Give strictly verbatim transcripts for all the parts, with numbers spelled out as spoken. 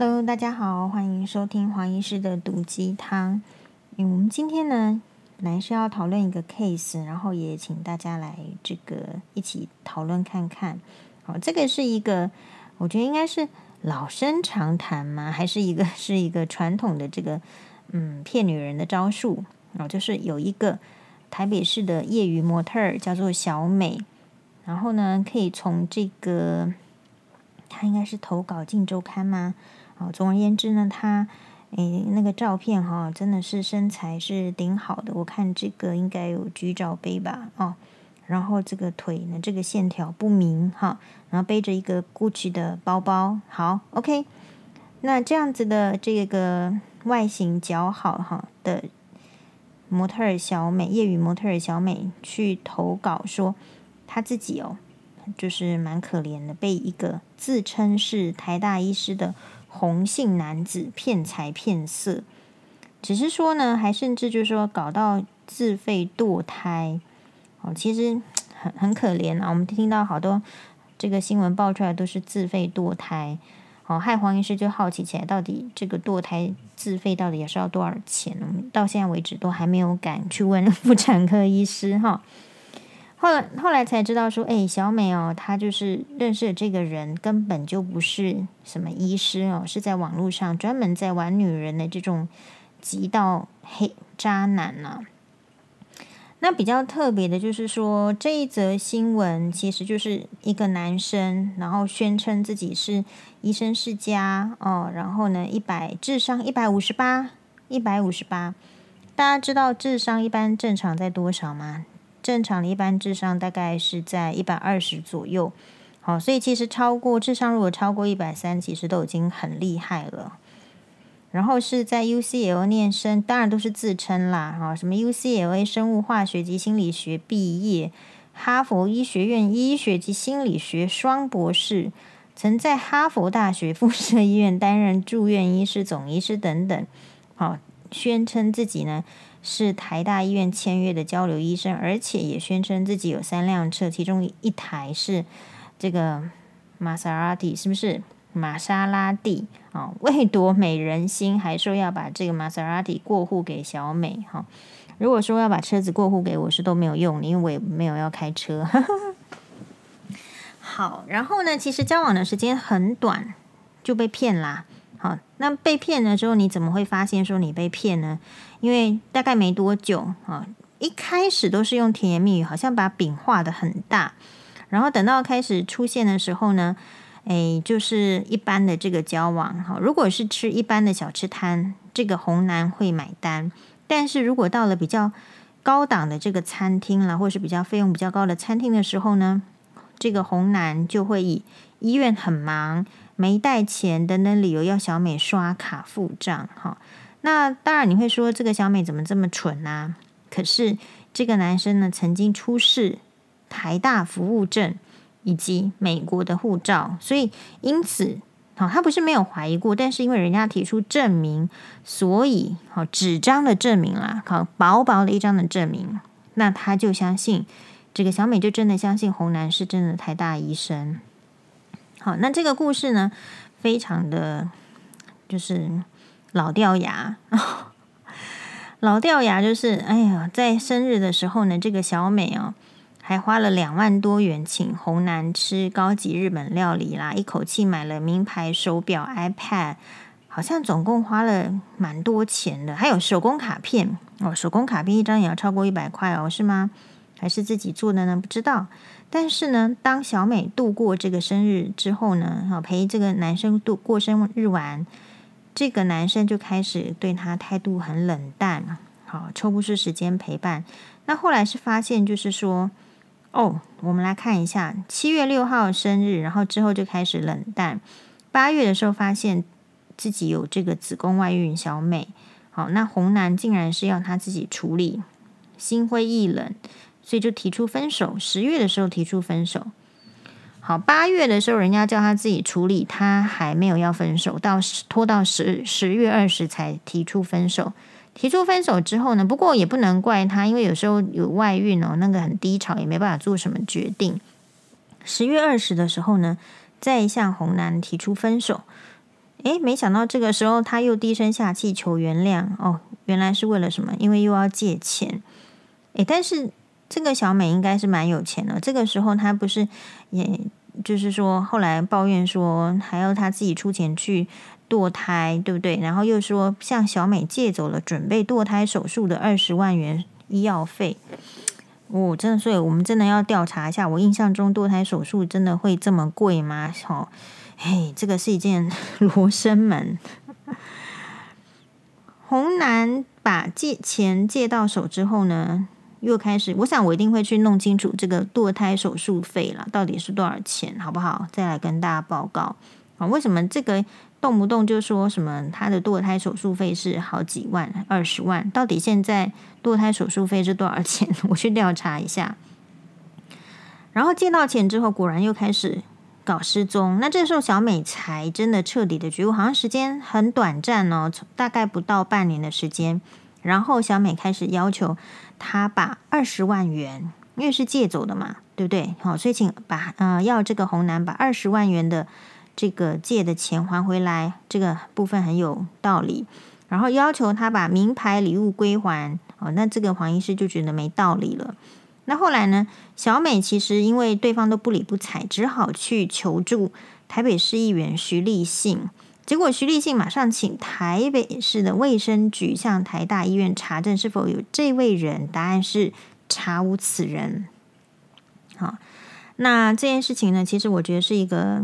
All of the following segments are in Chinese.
Hello， 大家好，欢迎收听黄医师的毒鸡汤。嗯，我们今天呢，本来是要讨论一个 case， 然后也请大家来这个一起讨论看看。好，这个是一个，我觉得应该是老生常谈嘛，还是一个是一个传统的这个嗯骗女人的招数。然后就是有一个台北市的业余模特儿叫做小美，然后呢，可以从这个她应该是投稿《镜周刊》吗？哦，总而言之呢，她诶那个照片哈、哦，真的是身材是顶好的。我看这个应该有举罩杯吧，哦，然后这个腿呢，这个线条不明哈、哦，然后背着一个 Gucci 的包包，好 ，OK， 那这样子的这个外形姣好哈、哦、的模特儿小美，业余模特儿小美去投稿说她自己哦。就是蛮可怜的，被一个自称是台大医师的红姓男子骗财骗色，只是说呢，还甚至就是说搞到自费堕胎，哦，其实很很可怜啊。我们听到好多这个新闻爆出来都是自费堕胎，哦，害黄医师就好奇起来，到底这个堕胎自费到底也是要多少钱？我们到现在为止都还没有敢去问妇产科医师哈。后来后来才知道说，哎，小美哦，她就是认识的这个人根本就不是什么医师哦，是在网络上专门在玩女人的这种极道黑渣男啊。那比较特别的就是说，这一则新闻其实就是一个男生，然后宣称自己是医生世家哦，然后呢，一百智商一百五十八，一百五十八，大家知道智商一般正常在多少吗？正常的一般智商大概是在一百二十左右，好，所以其实超过智商如果超过一百三十其实都已经很厉害了。然后是在 U C L A 念生，当然都是自称啦，什么 U C L A 生物化学及心理学毕业，哈佛医学院医学及心理学双博士，曾在哈佛大学附设医院担任住院医师、总医师等等，好，宣称自己呢是台大医院签约的交流医生，而且也宣称自己有三辆车，其中一台是这个玛莎拉蒂，是不是玛莎拉蒂啊、哦？为夺美人心，还说要把这个玛莎拉蒂过户给小美哈、哦。如果说要把车子过户给我是都没有用，因为我也没有要开车。好，然后呢，其实交往的时间很短就被骗啦。好，那被骗了之后，你怎么会发现说你被骗呢？因为大概没多久啊，一开始都是用甜言蜜语，好像把饼画得很大，然后等到开始出现的时候呢，哎，就是一般的这个交往哈。如果是吃一般的小吃摊，这个红男会买单，但是如果到了比较高档的这个餐厅啦，或是比较费用比较高的餐厅的时候呢，这个红男就会以医院很忙、没带钱等等理由要小美刷卡付账哈。那当然你会说这个小美怎么这么蠢啊，可是这个男生呢曾经出示台大服务证以及美国的护照，所以因此、哦、他不是没有怀疑过，但是因为人家提出证明，所以、哦、纸张的证明啦，好薄薄的一张的证明，那他就相信这个小美就真的相信红男是真的台大医生。好，那这个故事呢非常的就是老掉牙，老掉牙就是，哎呀，在生日的时候呢，这个小美哦，还花了两万多元请红男吃高级日本料理啦，一口气买了名牌手表、iPad， 好像总共花了蛮多钱的，还有手工卡片哦，手工卡片一张也要超过一百块哦，是吗？还是自己做的呢？不知道。但是呢，当小美度过这个生日之后呢，陪这个男生度过生日完。这个男生就开始对他态度很冷淡，好，抽不出时间陪伴。那后来是发现就是说，哦，我们来看一下七月六号生日，然后之后就开始冷淡。八月的时候发现自己有这个子宫外孕，小美，好，那红男竟然是要他自己处理，心灰意冷，所以就提出分手。十月的时候提出分手。好，八月的时候，人家叫他自己处理，他还没有要分手，到拖到十十月二十才提出分手。提出分手之后呢，不过也不能怪他，因为有时候有外孕哦，那个很低潮，也没办法做什么决定。十月二十的时候呢，再向红男提出分手，诶，没想到这个时候他又低声下气求原谅哦，原来是为了什么？因为又要借钱。诶，但是这个小美应该是蛮有钱的。这个时候她不是也就是说后来抱怨说还要她自己出钱去堕胎，对不对？然后又说向小美借走了准备堕胎手术的二十万元医药费。哦，真的，所以我们真的要调查一下。我印象中堕胎手术真的会这么贵吗？哦，嘿，这个是一件罗生门。红男把借钱借到手之后呢，又开始，我想我一定会去弄清楚这个堕胎手术费啦，到底是多少钱，好不好？再来跟大家报告啊，为什么这个动不动就说什么他的堕胎手术费是好几万、二十万？到底现在堕胎手术费是多少钱？我去调查一下。然后借到钱之后，果然又开始搞失踪。那这时候小美才真的彻底的觉悟，好像时间很短暂哦，大概不到半年的时间。然后小美开始要求他把二十万元，因为是借走的嘛，对不对？好，所以请把呃要这个红男把二十万元的这个借的钱还回来，这个部分很有道理。然后要求他把名牌礼物归还，哦，那这个黄医师就觉得没道理了。那后来呢，小美其实因为对方都不理不睬，只好去求助台北市议员徐立信。结果徐立信马上请台北市的卫生局向台大医院查证是否有这位人，答案是查无此人。好，那这件事情呢，其实我觉得是一个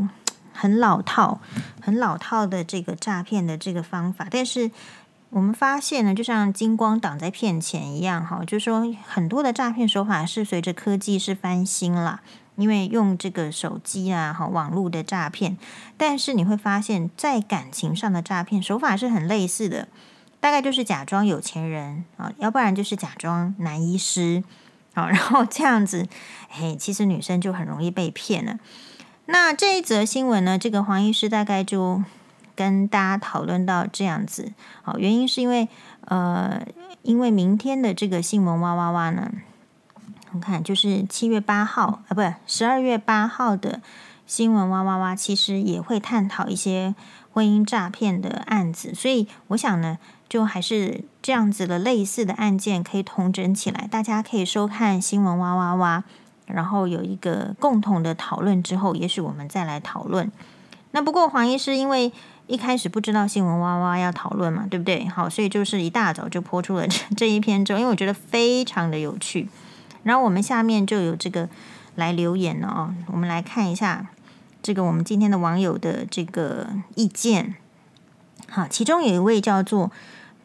很老套、很老套的这个诈骗的这个方法，但是我们发现呢，就像金光党在骗钱一样，哈，就是说很多的诈骗手法是随着科技是翻新啦，因为用这个手机啊，哈，网络的诈骗，但是你会发现在感情上的诈骗手法是很类似的，大概就是假装有钱人啊，要不然就是假装男医师，好，然后这样子，哎，其实女生就很容易被骗了。那这一则新闻呢，这个黄医师大概就跟大家讨论到这样子，好，原因是因为呃，因为明天的这个新闻哇哇哇呢，我看就是七月八号啊，不是十二月八号的新闻哇哇哇，其实也会探讨一些婚姻诈骗的案子，所以我想呢，就还是这样子的类似的案件可以统整起来，大家可以收看新闻哇哇哇，然后有一个共同的讨论之后，也许我们再来讨论。那不过黄医师因为一开始不知道新闻哇哇要讨论嘛，对不对？好，所以就是一大早就播出了这一篇之后，因为我觉得非常的有趣。然后我们下面就有这个来留言了哦，我们来看一下这个我们今天的网友的这个意见。好，其中有一位叫做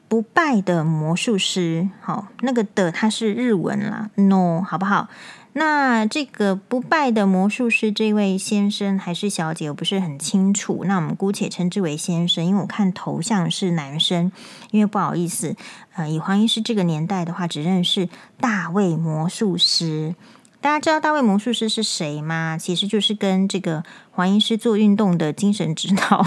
不败的魔术师，好，那个的它是日文啦 ，no 好不好？那这个不败的魔术师这位先生还是小姐我不是很清楚，那我们姑且称之为先生，因为我看头像是男生，因为不好意思呃，以黄医师这个年代的话只认识大卫魔术师。大家知道大卫魔术师是谁吗？其实就是跟这个黄医师做运动的精神指导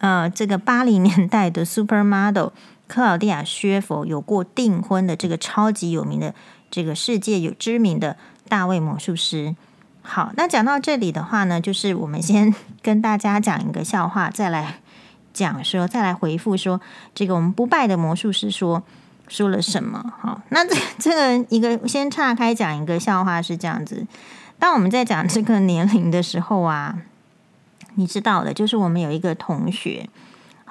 呃，这个八零年代的 supermodel 克劳蒂亚·薛佛有过订婚的这个超级有名的这个世界有知名的大卫魔术师。好，那讲到这里的话呢，就是我们先跟大家讲一个笑话，再来讲说，再来回复说这个我们不败的魔术师说说了什么。好，那这这个一个先岔开讲一个笑话是这样子，当我们在讲这个年龄的时候啊，你知道的，就是我们有一个同学。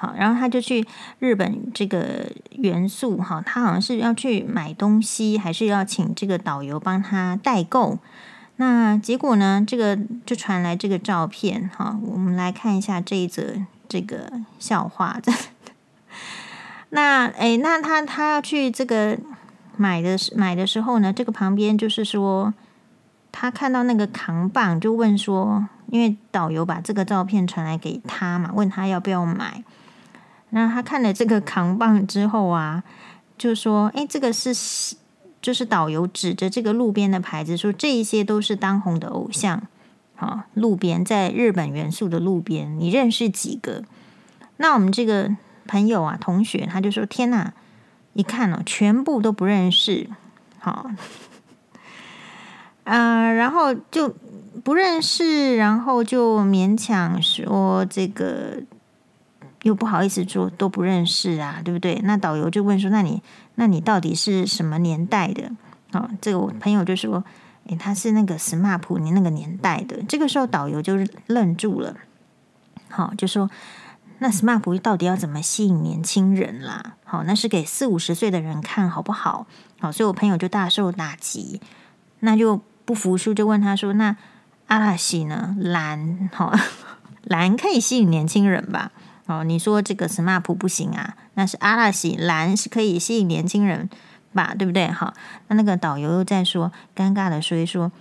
好，然后他就去日本这个元素哈，他好像是要去买东西，还是要请这个导游帮他代购。那结果呢，这个就传来这个照片哈，我们来看一下这一则这个笑话。那哎，那他他要去这个买的买的时候呢，这个旁边就是说，他看到那个扛棒就问说，因为导游把这个照片传来给他嘛，问他要不要买。那他看了这个扛棒之后啊，就说：“哎，这个是就是导游指着这个路边的牌子说，这一些都是当红的偶像啊，路边在日本元素的路边，你认识几个？”那我们这个朋友啊，同学他就说：“天哪，一看哦，全部都不认识。”好，呃，然后就不认识，然后就勉强说这个。又不好意思说都不认识啊，对不对？那导游就问说，那你那你到底是什么年代的？哦，这个我朋友就说，诶，他是那个 S M A P 你那个年代的。这个时候导游就愣住了，好，就说那 S M A P 到底要怎么吸引年轻人啦？好，那是给四五十岁的人看好不好？好，所以我朋友就大受打击，那就不服输，就问他说，那阿拉西呢？蓝，好，蓝可以吸引年轻人吧？哦，你说这个 S M A P 不行啊，那是阿拉西，蓝是可以吸引年轻人吧，对不对？好，那那个导游又在说，尴尬的说一说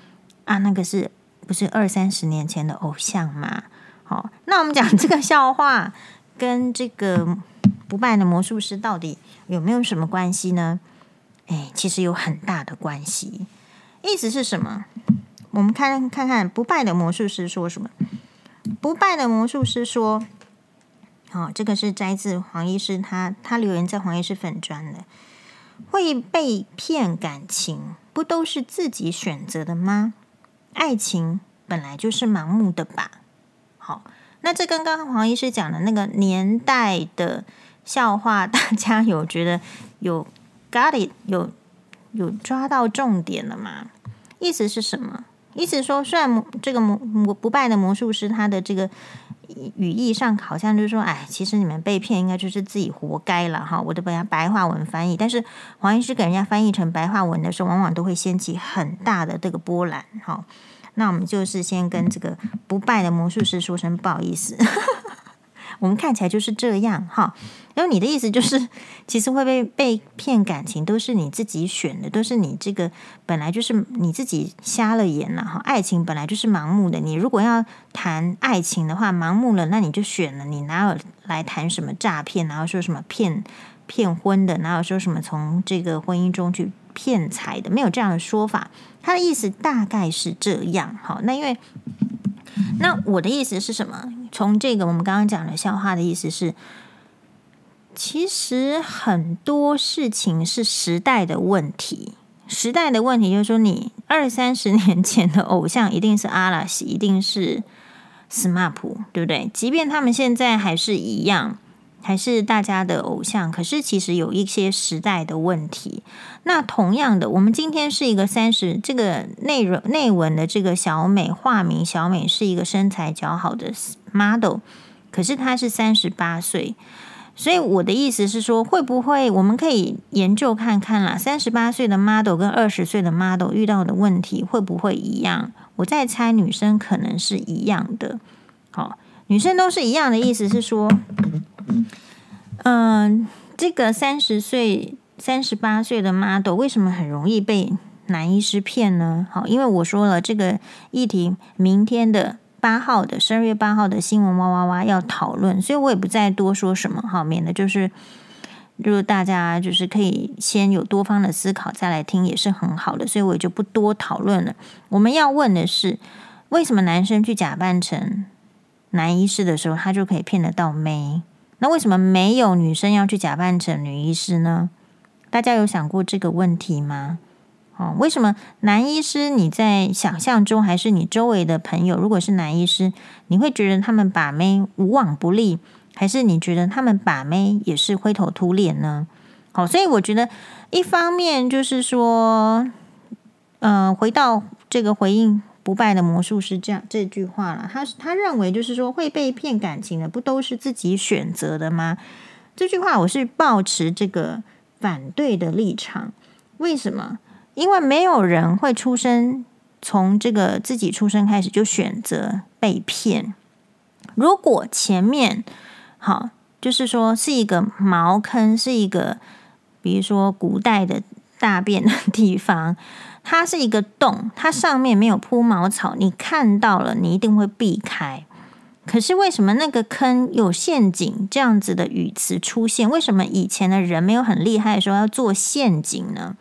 啊，那个是不是二三十年前的偶像嘛？好，那我们讲这个笑话跟这个不败的魔术师到底有没有什么关系呢？哎，其实有很大的关系。意思是什么？我们看看看不败的魔术师说什么。不败的魔术师说，哦，这个是摘自黄医师，他他留言在黄医师粉专的。会被骗感情，不都是自己选择的吗？爱情本来就是盲目的吧。好，那这跟刚刚黄医师讲的那个年代的笑话，大家有觉得有 got it， 有有抓到重点了吗？意思是什么？意思说，虽然这个不败的魔术师他的这个语义上好像就是说，哎，其实你们被骗应该就是自己活该了哈。我的白话文翻译，但是黄医师给人家翻译成白话文的时候，往往都会掀起很大的这个波澜哈。那我们就是先跟这个不败的魔术师说声不好意思，我们看起来就是这样哈。然后你的意思就是，其实会被被骗感情都是你自己选的，都是你这个本来就是你自己瞎了眼了哈。爱情本来就是盲目的，你如果要谈爱情的话，盲目了，那你就选了，你哪有来谈什么诈骗，然后说什么骗骗婚的，哪有说什么从这个婚姻中去骗财的，没有这样的说法。他的意思大概是这样。好，那因为那我的意思是什么？从这个我们刚刚讲的笑话的意思是，其实很多事情是时代的问题。时代的问题就是说，你二三十年前的偶像一定是阿拉西，一定是 S M A P， 对不对？即便他们现在还是一样，还是大家的偶像，可是其实有一些时代的问题。那同样的，我们今天是一个三十这个内容内文的这个小美，化名小美，是一个身材较好的 model， 可是她是三十八岁。所以我的意思是说，会不会我们可以研究看看啦，三十八岁的 model 跟二十岁的 model 遇到的问题会不会一样？我在猜女生可能是一样的。好，女生都是一样的意思是说，嗯，这个三十岁、三十八岁的 model 为什么很容易被男医师骗呢？好，因为我说了这个议题，明天的八号的十二月八号的新闻哇哇哇要讨论，所以我也不再多说什么，好，免得就是如果大家就是可以先有多方的思考再来听也是很好的，所以我也就不多讨论了。我们要问的是，为什么男生去假扮成男医师的时候，他就可以骗得到妹？那为什么没有女生要去假扮成女医师呢？大家有想过这个问题吗？哦，为什么男医师你在想象中，还是你周围的朋友，如果是男医师，你会觉得他们把妹无往不利，还是你觉得他们把妹也是灰头土脸呢？好，所以我觉得一方面就是说，呃，回到这个回应不败的魔术师这样这句话了，他他认为就是说，会被骗感情的不都是自己选择的吗？这句话我是抱持这个反对的立场。为什么？因为没有人会出生从这个自己出生开始就选择被骗。如果前面好，就是说是一个茅坑，是一个比如说古代的大便的地方，它是一个洞，它上面没有铺茅草，你看到了你一定会避开。可是为什么那个坑有陷阱这样子的语词出现？为什么以前的人没有很厉害的时候要做陷阱呢？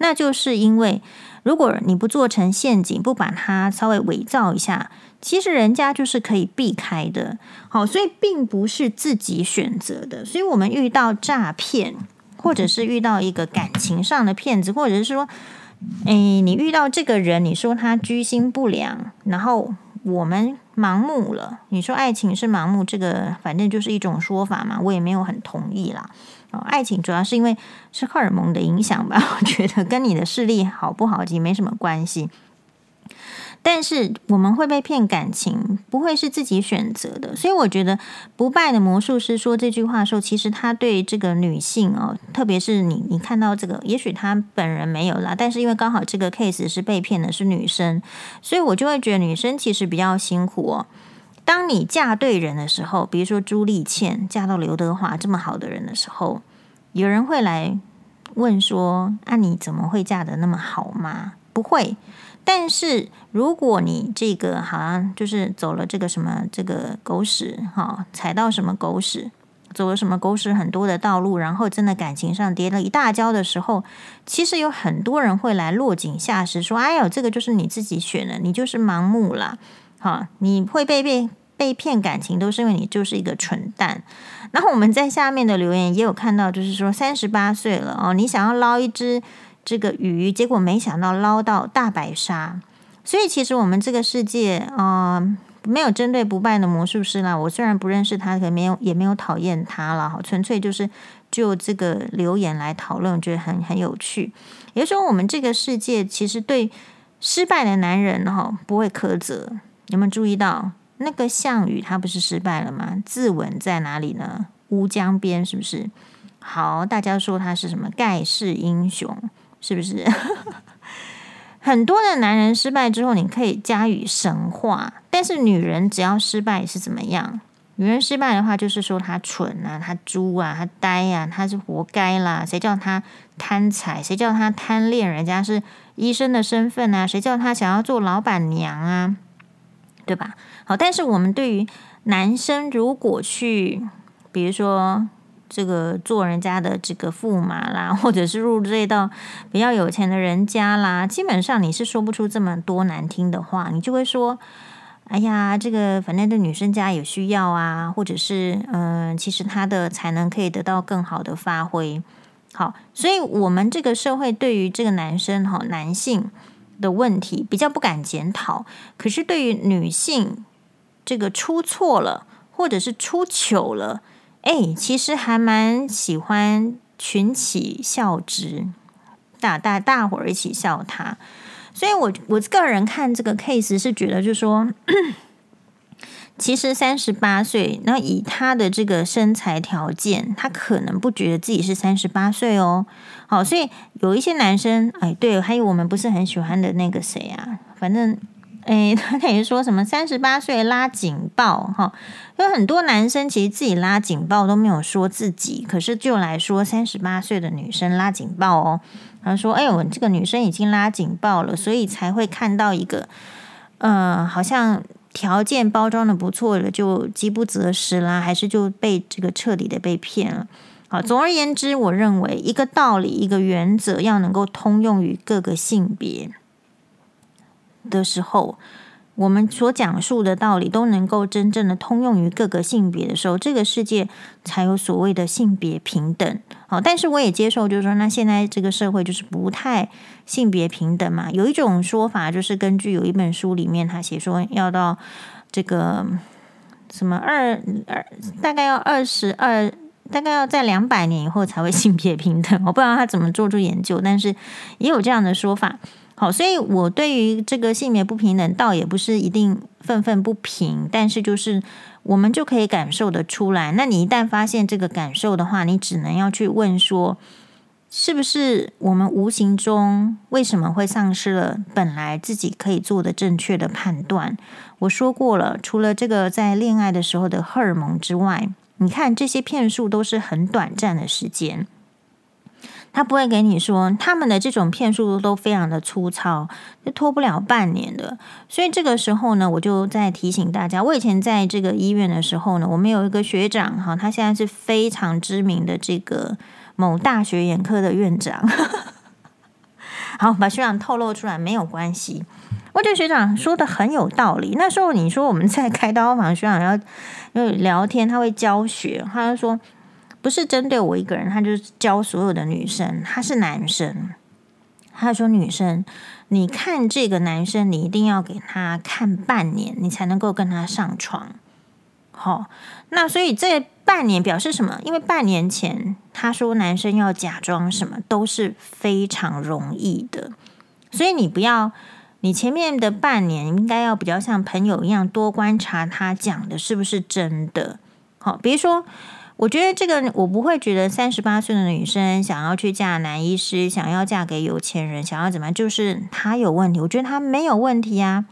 那就是因为如果你不做成陷阱，不把它稍微伪造一下，其实人家就是可以避开的。好，所以并不是自己选择的。所以我们遇到诈骗，或者是遇到一个感情上的骗子，或者是说诶，你遇到这个人，你说他居心不良，然后我们盲目了。你说爱情是盲目，这个反正就是一种说法嘛，我也没有很同意啦。哦、爱情主要是因为是荷尔蒙的影响吧，我觉得跟你的视力好不好也没什么关系。但是我们会被骗感情，不会是自己选择的，所以我觉得不败的魔术师说这句话的时候，其实他对这个女性哦，特别是你，你看到这个，也许他本人没有啦，但是因为刚好这个 case 是被骗的是女生，所以我就会觉得女生其实比较辛苦哦。当你嫁对人的时候，比如说朱丽倩嫁到刘德华这么好的人的时候，有人会来问说：“啊，你怎么会嫁得那么好吗？”不会。但是如果你这个好像就是走了这个什么这个狗屎哈，踩到什么狗屎，走了什么狗屎很多的道路，然后真的感情上跌了一大跤的时候，其实有很多人会来落井下石，说：“哎呦，这个就是你自己选的，你就是盲目啦，哈，你会被被被骗感情，都是因为你就是一个蠢蛋。”然后我们在下面的留言也有看到，就是说三十八岁了哦，你想要捞一只。这个鱼，结果没想到捞到大白鲨，所以其实我们这个世界，呃，没有针对不败的魔术师啦。我虽然不认识他，可没有也没有讨厌他啦，纯粹就是就这个留言来讨论，觉得很很有趣。也就是说，我们这个世界其实对失败的男人哈、哦、不会苛责。有没有注意到那个项羽他不是失败了吗？自刎在哪里呢？乌江边是不是？好，大家说他是什么盖世英雄？是不是很多的男人失败之后，你可以加以神化，但是女人只要失败是怎么样？女人失败的话，就是说她蠢啊，她猪啊，她呆啊，她是活该啦。谁叫她贪财？谁叫她贪恋人家是医生的身份啊？谁叫她想要做老板娘啊？对吧？好，但是我们对于男生，如果去，比如说。这个做人家的这个驸马啦，或者是入赘到比较有钱的人家啦，基本上你是说不出这么多难听的话，你就会说：“哎呀，这个反正对女生家有需要啊，或者是嗯、呃，其实她的才能可以得到更好的发挥。”好，所以我们这个社会对于这个男生哈男性的问题比较不敢检讨，可是对于女性这个出错了，或者是出糗了。哎，其实还蛮喜欢群起效之，大大大伙儿一起笑他。所以我我个人看这个 case 是觉得就是说，其实三十八岁，那以他的这个身材条件，他可能不觉得自己是三十八岁哦。好，所以有一些男生，哎，对，还有我们不是很喜欢的那个谁啊，反正。诶，他可以说什么三十八岁拉警报哈，有很多男生其实自己拉警报都没有说自己，可是就来说三十八岁的女生拉警报哦，然后说哎呦这个女生已经拉警报了，所以才会看到一个呃好像条件包装的不错了，就饥不择食啦，还是就被这个彻底的被骗了。好，总而言之，我认为一个道理一个原则要能够通用于各个性别。的时候，我们所讲述的道理都能够真正的通用于各个性别的时候，这个世界才有所谓的性别平等。好，但是我也接受，就是说，那现在这个社会就是不太性别平等嘛。有一种说法就是根据有一本书里面他写说，要到这个什么二二，大概要二十二。大概要在两百年以后才会性别平等，我不知道他怎么做出研究，但是也有这样的说法。好，所以我对于这个性别不平等倒也不是一定愤愤不平，但是就是我们就可以感受得出来。那你一旦发现这个感受的话，你只能要去问说，是不是我们无形中为什么会丧失了本来自己可以做的正确的判断？我说过了，除了这个在恋爱的时候的荷尔蒙之外，你看这些骗术都是很短暂的时间，他不会给你说他们的这种骗术都非常的粗糙，就拖不了半年的。所以这个时候呢，我就在提醒大家，我以前在这个医院的时候呢，我们有一个学长哈，他现在是非常知名的这个某大学眼科的院长，好，把学长透露出来没有关系。我觉得学长说的很有道理。那时候你说我们在开刀房，学长要要聊天，他会教学，他就说不是针对我一个人，他就是教所有的女生，他是男生。他说女生，你看这个男生，你一定要给他看半年，你才能够跟他上床。好、哦，那所以这半年表示什么？因为半年前他说男生要假装什么都是非常容易的，所以你不要，你前面的半年应该要比较像朋友一样多观察他讲的是不是真的。好、哦，比如说。我觉得这个，我不会觉得三十八岁的女生想要去嫁男医师，想要嫁给有钱人，想要怎么样，就是她有问题。我觉得她没有问题啊。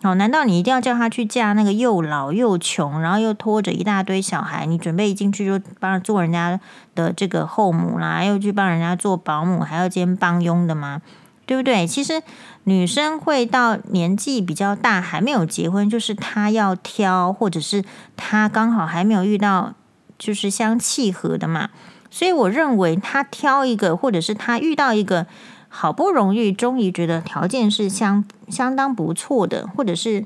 哦，难道你一定要叫她去嫁那个又老又穷，然后又拖着一大堆小孩？你准备一进去就帮做人家的这个后母啦，又去帮人家做保姆，还要兼帮佣的吗？对不对？其实女生会到年纪比较大还没有结婚，就是她要挑，或者是她刚好还没有遇到。就是相契合的嘛，所以我认为他挑一个，或者是他遇到一个好不容易终于觉得条件是相相当不错的，或者是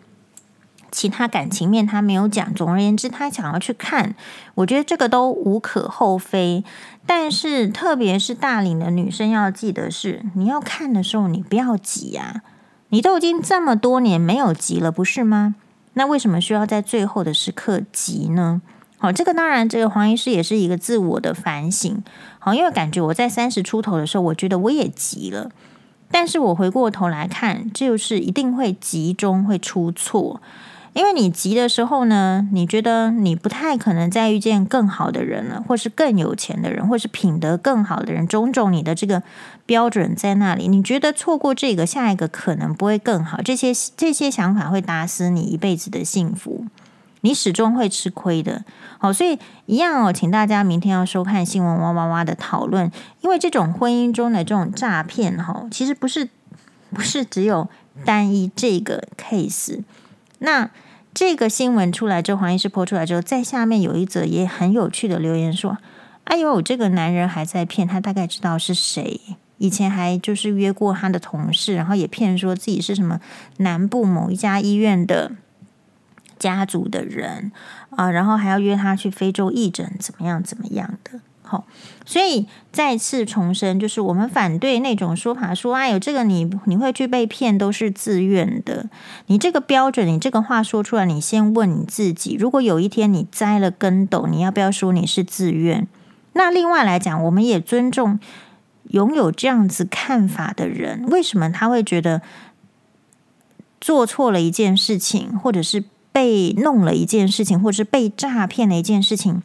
其他感情面他没有讲，总而言之他想要去看，我觉得这个都无可厚非。但是特别是大龄的女生要记得是，你要看的时候你不要急啊，你都已经这么多年没有急了，不是吗？那为什么需要在最后的时刻急呢？好，这个当然，这个黄医师也是一个自我的反省。好，因为感觉我在三十出头的时候，我觉得我也急了，但是我回过头来看，就是一定会急中会出错，因为你急的时候呢，你觉得你不太可能再遇见更好的人了，或是更有钱的人，或是品德更好的人，种种你的这个标准在那里，你觉得错过这个，下一个可能不会更好，这些这些想法会打死你一辈子的幸福。你始终会吃亏的。好，所以一样哦，请大家明天要收看新闻哇哇哇的讨论，因为这种婚姻中的这种诈骗哈，其实不是不是只有单一这个 case。那这个新闻出来之后，黄医师播出来之后，在下面有一则也很有趣的留言说：“哎呦，这个男人还在骗，他大概知道是谁。”以前还就是约过他的同事，然后也骗说自己是什么南部某一家医院的。家族的人啊、呃，然后还要约他去非洲义诊，怎么样怎么样的。好、哦，所以再次重申，就是我们反对那种说法说，哎呦，这个你你会去被骗都是自愿的。你这个标准，你这个话说出来，你先问你自己，如果有一天你栽了跟斗，你要不要说你是自愿？那另外来讲，我们也尊重拥有这样子看法的人，为什么他会觉得做错了一件事情，或者是被弄了一件事情，或是被诈骗了一件事情，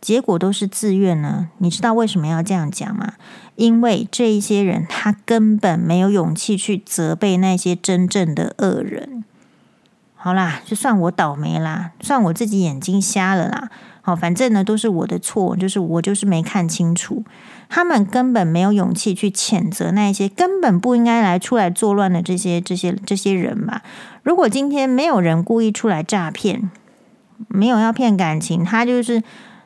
结果都是自愿呢？你知道为什么要这样讲吗？因为这一些人他根本没有勇气去责备那些真正的恶人。好啦，就算我倒霉啦，算我自己眼睛瞎了啦，好，反正呢都是我的错，就是我就是没看清楚。他们根本没有勇气去谴责那些根本不应该来出来作乱的这些这些这些人吧。如果今天没有人故意出来诈骗，没有要骗感情，他就是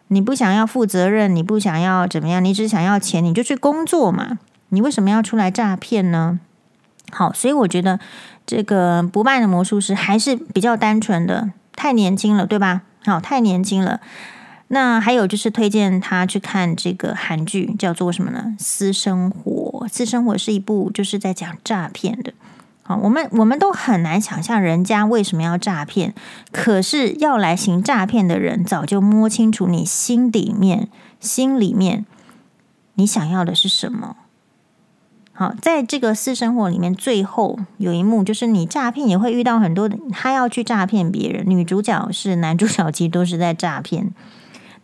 你不想要负责任，你不想要怎么样，你只想要钱，你就去工作嘛，你为什么要出来诈骗呢？好，所以我觉得这个不败的魔术师还是比较单纯的，太年轻了，对吧？好，太年轻了。那还有就是推荐他去看这个韩剧，叫做什么呢？私生活。私生活是一部就是在讲诈骗的。好，我们我们都很难想象人家为什么要诈骗，可是要来行诈骗的人早就摸清楚你心里面心里面你想要的是什么。好，在这个私生活里面，最后有一幕就是你诈骗也会遇到很多的，他要去诈骗别人，女主角是男主角其实都是在诈骗。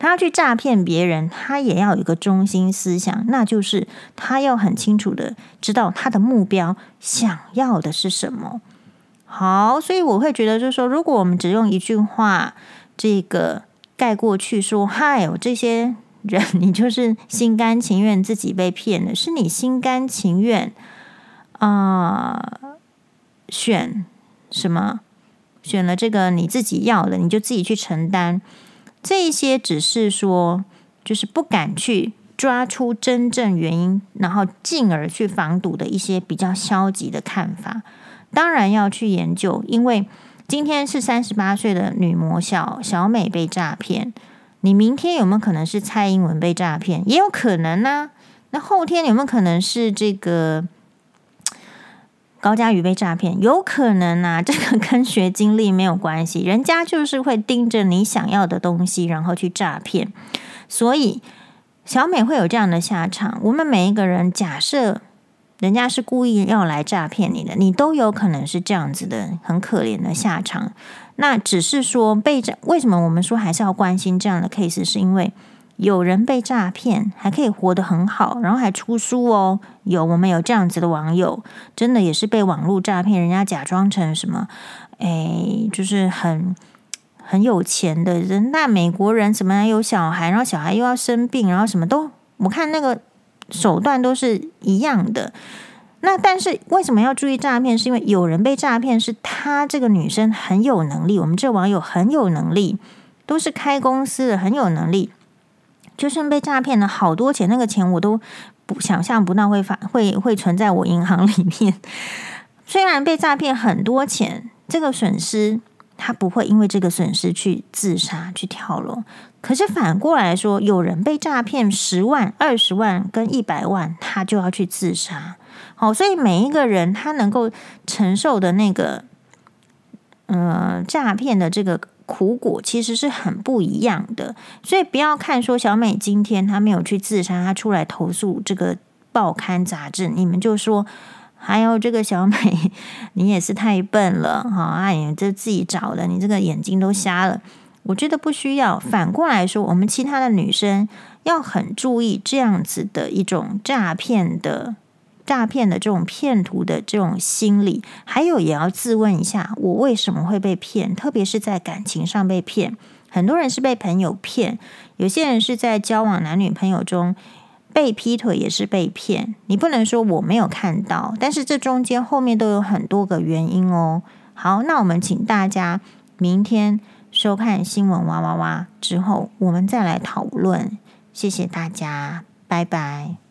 他要去诈骗别人，他也要有一个中心思想，那就是他要很清楚的知道他的目标想要的是什么。好，所以我会觉得就是说，如果我们只用一句话这个盖过去说，嗨哦，这些人你就是心甘情愿自己被骗的，是你心甘情愿啊、呃、选什么选了这个你自己要的，你就自己去承担。这些只是说就是不敢去抓出真正原因，然后进而去防堵的一些比较消极的看法，当然要去研究。因为今天是三十八岁的女模小小美被诈骗，你明天有没有可能是蔡英文被诈骗？也有可能啊。那后天有没有可能是这个高嘉瑜被诈骗，有可能啊，这个跟学经历没有关系，人家就是会盯着你想要的东西，然后去诈骗。所以小美会有这样的下场。我们每一个人，假设人家是故意要来诈骗你的，你都有可能是这样子的，很可怜的下场。那只是说被诈，为什么我们说还是要关心这样的 case， 是因为有人被诈骗还可以活得很好，然后还出书哦。有，我们有这样子的网友，真的也是被网络诈骗，人家假装成什么，哎，就是很很有钱的人，那美国人什么有小孩，然后小孩又要生病，然后什么都，我看那个手段都是一样的。那但是为什么要注意诈骗？是因为有人被诈骗，是她这个女生很有能力，我们这网友很有能力，都是开公司的，很有能力，就是被诈骗了好多钱，那个钱我都不想象不到会发会会存在我银行里面。虽然被诈骗很多钱，这个损失她不会因为这个损失去自杀去跳楼。可是反过来说，有人被诈骗十万、二十万跟一百万，他就要去自杀。好，所以每一个人他能够承受的那个呃诈骗的这个苦果，其实是很不一样的。所以不要看说小美今天她没有去自杀，她出来投诉这个报刊杂志，你们就说还有这个小美，你也是太笨了哈！你这自己找的，你这个眼睛都瞎了。我觉得不需要。反过来说，我们其他的女生要很注意这样子的一种诈骗的、诈骗的这种骗徒的这种心理，还有也要自问一下，我为什么会被骗？特别是在感情上被骗，很多人是被朋友骗，有些人是在交往男女朋友中。被劈腿也是被骗，你不能说我没有看到，但是这中间后面都有很多个原因哦。好，那我们请大家明天收看新闻哇哇哇之后，我们再来讨论。谢谢大家，拜拜。